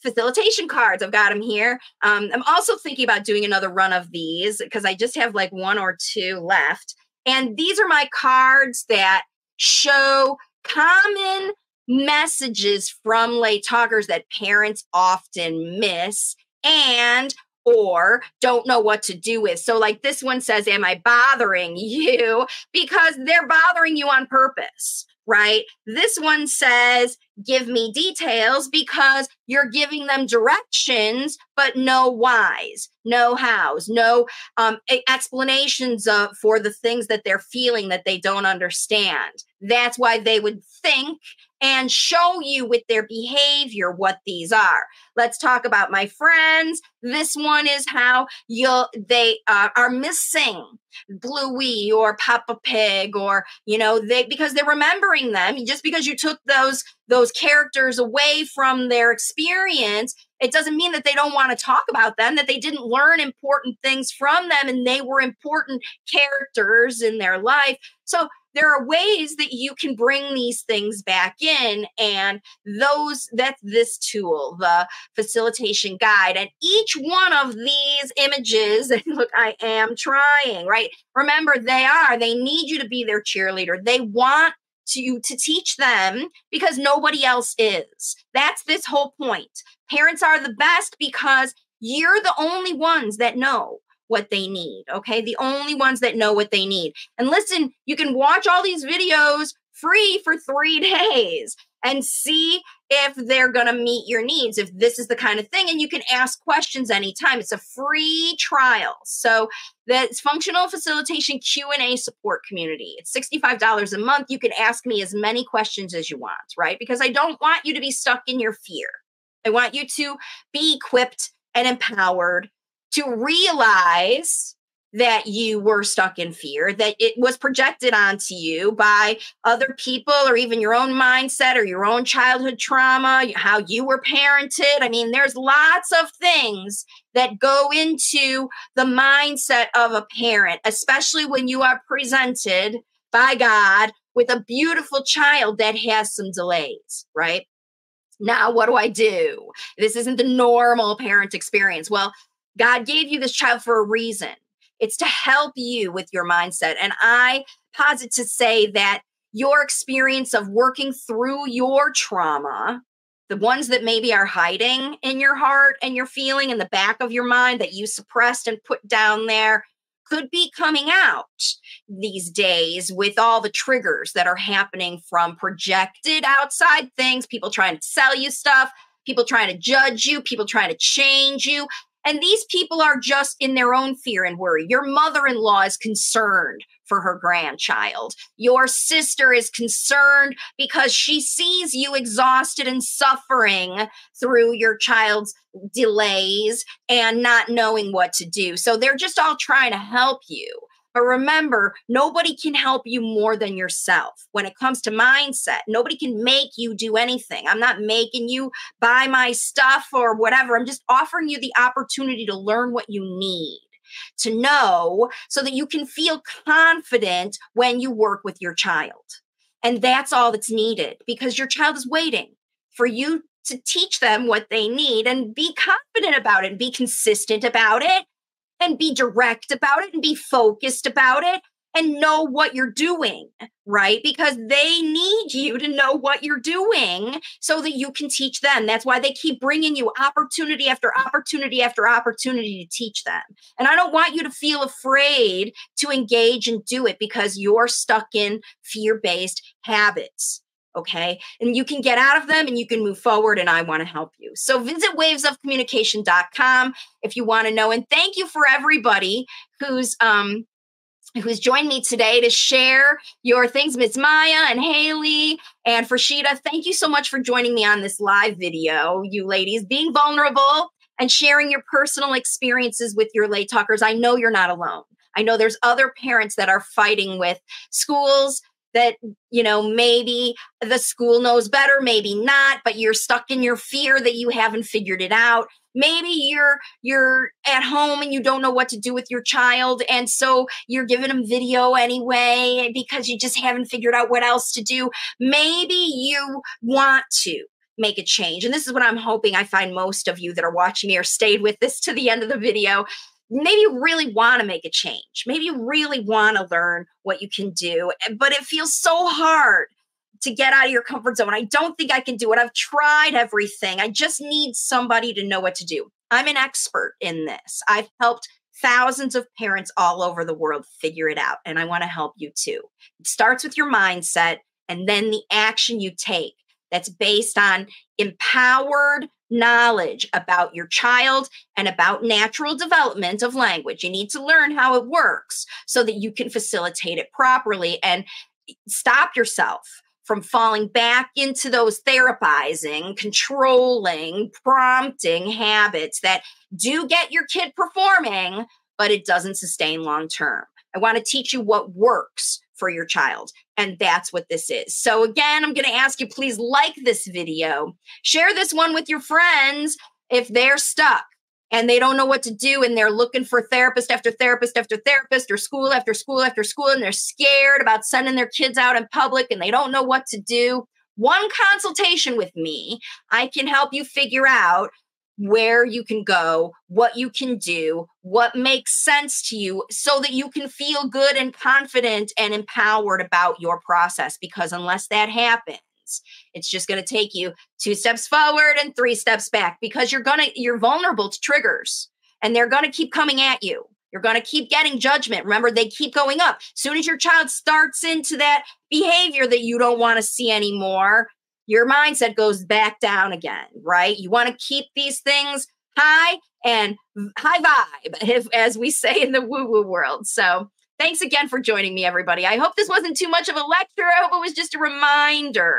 facilitation cards. I've got them here. Um, I'm also thinking about doing another run of these because I just have like one or two left. And these are my cards that show common messages from late talkers that parents often miss and or don't know what to do with. So like this one says, am I bothering you? Because they're bothering you on purpose, right? This one says, give me details, because you're giving them directions, but no whys, no hows, no um, explanations of, for the things that they're feeling that they don't understand. That's why they would think and show you with their behavior what these are. Let's talk about my friends. This one is how you'll, they uh, are missing Bluey or Papa Pig, or, you know, they, because they're remembering them. Just because you took those, those characters away from their experience, it doesn't mean that they don't want to talk about them, that they didn't learn important things from them and they were important characters in their life. So there are ways that you can bring these things back in, and those, that's this tool, the facilitation guide, and each one of these images, and look, I am trying, right? Remember, they are, they need you to be their cheerleader. They want you to, to teach them because nobody else is. That's this whole point. Parents are the best because you're the only ones that know what they need, okay? The only ones that know what they need. And listen, you can watch all these videos free for three days and see if they're gonna meet your needs, if this is the kind of thing, and you can ask questions anytime. It's a free trial. So that's Functional Facilitation Q and A Support Community. It's sixty-five dollars a month. You can ask me as many questions as you want, right? Because I don't want you to be stuck in your fear. I want you to be equipped and empowered to realize that you were stuck in fear, that it was projected onto you by other people or even your own mindset or your own childhood trauma, how you were parented. I mean, there's lots of things that go into the mindset of a parent, especially when you are presented by God with a beautiful child that has some delays, right? Now, what do I do? This isn't the normal parent experience. Well, God gave you this child for a reason. It's to help you with your mindset. And I posit to say that your experience of working through your trauma, the ones that maybe are hiding in your heart and your feeling in the back of your mind that you suppressed and put down there, could be coming out these days with all the triggers that are happening from projected outside things, people trying to sell you stuff, people trying to judge you, people trying to change you. And these people are just in their own fear and worry. Your mother-in-law is concerned for her grandchild. Your sister is concerned because she sees you exhausted and suffering through your child's delays and not knowing what to do. So they're just all trying to help you. But remember, nobody can help you more than yourself. When it comes to mindset, nobody can make you do anything. I'm not making you buy my stuff or whatever. I'm just offering you the opportunity to learn what you need to know so that you can feel confident when you work with your child. And that's all that's needed, because your child is waiting for you to teach them what they need, and be confident about it and be consistent about it, and be direct about it, and be focused about it, and know what you're doing, right? Because they need you to know what you're doing so that you can teach them. That's why they keep bringing you opportunity after opportunity after opportunity to teach them. And I don't want you to feel afraid to engage and do it because you're stuck in fear-based habits. Okay. And you can get out of them and you can move forward, and I want to help you. So visit waves of communication dot com if you want to know. And thank you for everybody who's, um, who's joined me today to share your things, Miz Maya and Haley and Frashida. Thank you so much for joining me on this live video, you ladies, being vulnerable and sharing your personal experiences with your late talkers. I know you're not alone. I know there's other parents that are fighting with schools that, you know, maybe the school knows better, maybe not, but you're stuck in your fear that you haven't figured it out. Maybe you're you're at home and you don't know what to do with your child, and so you're giving them video anyway because you just haven't figured out what else to do. Maybe you want to make a change. And this is what I'm hoping I find most of you that are watching me or stayed with this to the end of the video. Maybe you really want to make a change. Maybe you really want to learn what you can do, but it feels so hard to get out of your comfort zone. I don't think I can do it. I've tried everything. I just need somebody to know what to do. I'm an expert in this. I've helped thousands of parents all over the world figure it out, and I want to help you too. It starts with your mindset and then the action you take that's based on empowered knowledge about your child and about natural development of language. You need to learn how it works so that you can facilitate it properly and stop yourself from falling back into those therapizing, controlling, prompting habits that do get your kid performing, but it doesn't sustain long term. I want to teach you what works for your child. And that's what this is. So again, I'm going to ask you, please like this video, share this one with your friends if they're stuck and they don't know what to do, and they're looking for therapist after therapist after therapist, or school after school after school, and they're scared about sending their kids out in public, and they don't know what to do. One consultation with me, I can help you figure out where you can go, what you can do, what makes sense to you, so that you can feel good and confident and empowered about your process. Because unless that happens, it's just going to take you two steps forward and three steps back, because you're going to, you're vulnerable to triggers, and they're going to keep coming at you. You're going to keep getting judgment. Remember, they keep going up. As soon as your child starts into that behavior that you don't want to see anymore, your mindset goes back down again, right? You want to keep these things high and high vibe, if, as we say in the woo-woo world. So thanks again for joining me, everybody. I hope this wasn't too much of a lecture. I hope it was just a reminder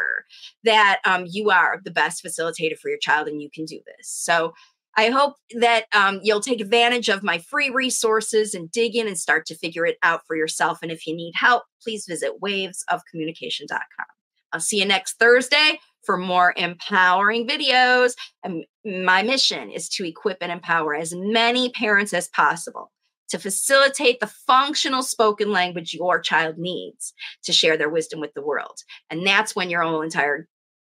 that um, you are the best facilitator for your child, and you can do this. So I hope that um, you'll take advantage of my free resources and dig in and start to figure it out for yourself. And if you need help, please visit waves of communication dot com. I'll see you next Thursday for more empowering videos. And my mission is to equip and empower as many parents as possible to facilitate the functional spoken language your child needs to share their wisdom with the world. And that's when your whole entire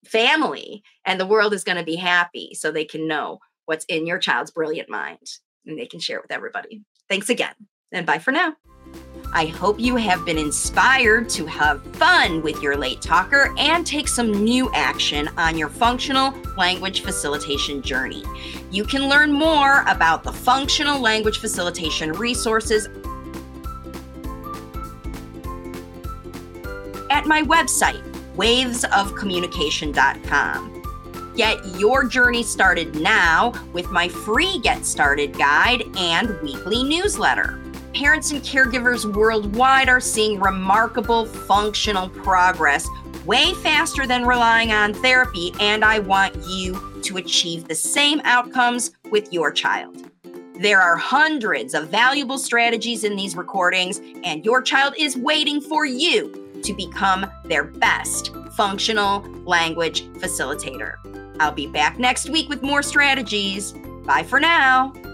family and the world is going to be happy, so they can know what's in your child's brilliant mind and they can share it with everybody. Thanks again, and bye for now. I hope you have been inspired to have fun with your late talker and take some new action on your functional language facilitation journey. You can learn more about the functional language facilitation resources at my website, waves of communication dot com. Get your journey started now with my free Get Started guide and weekly newsletter. Parents and caregivers worldwide are seeing remarkable functional progress way faster than relying on therapy, and I want you to achieve the same outcomes with your child. There are hundreds of valuable strategies in these recordings, and your child is waiting for you to become their best functional language facilitator. I'll be back next week with more strategies. Bye for now.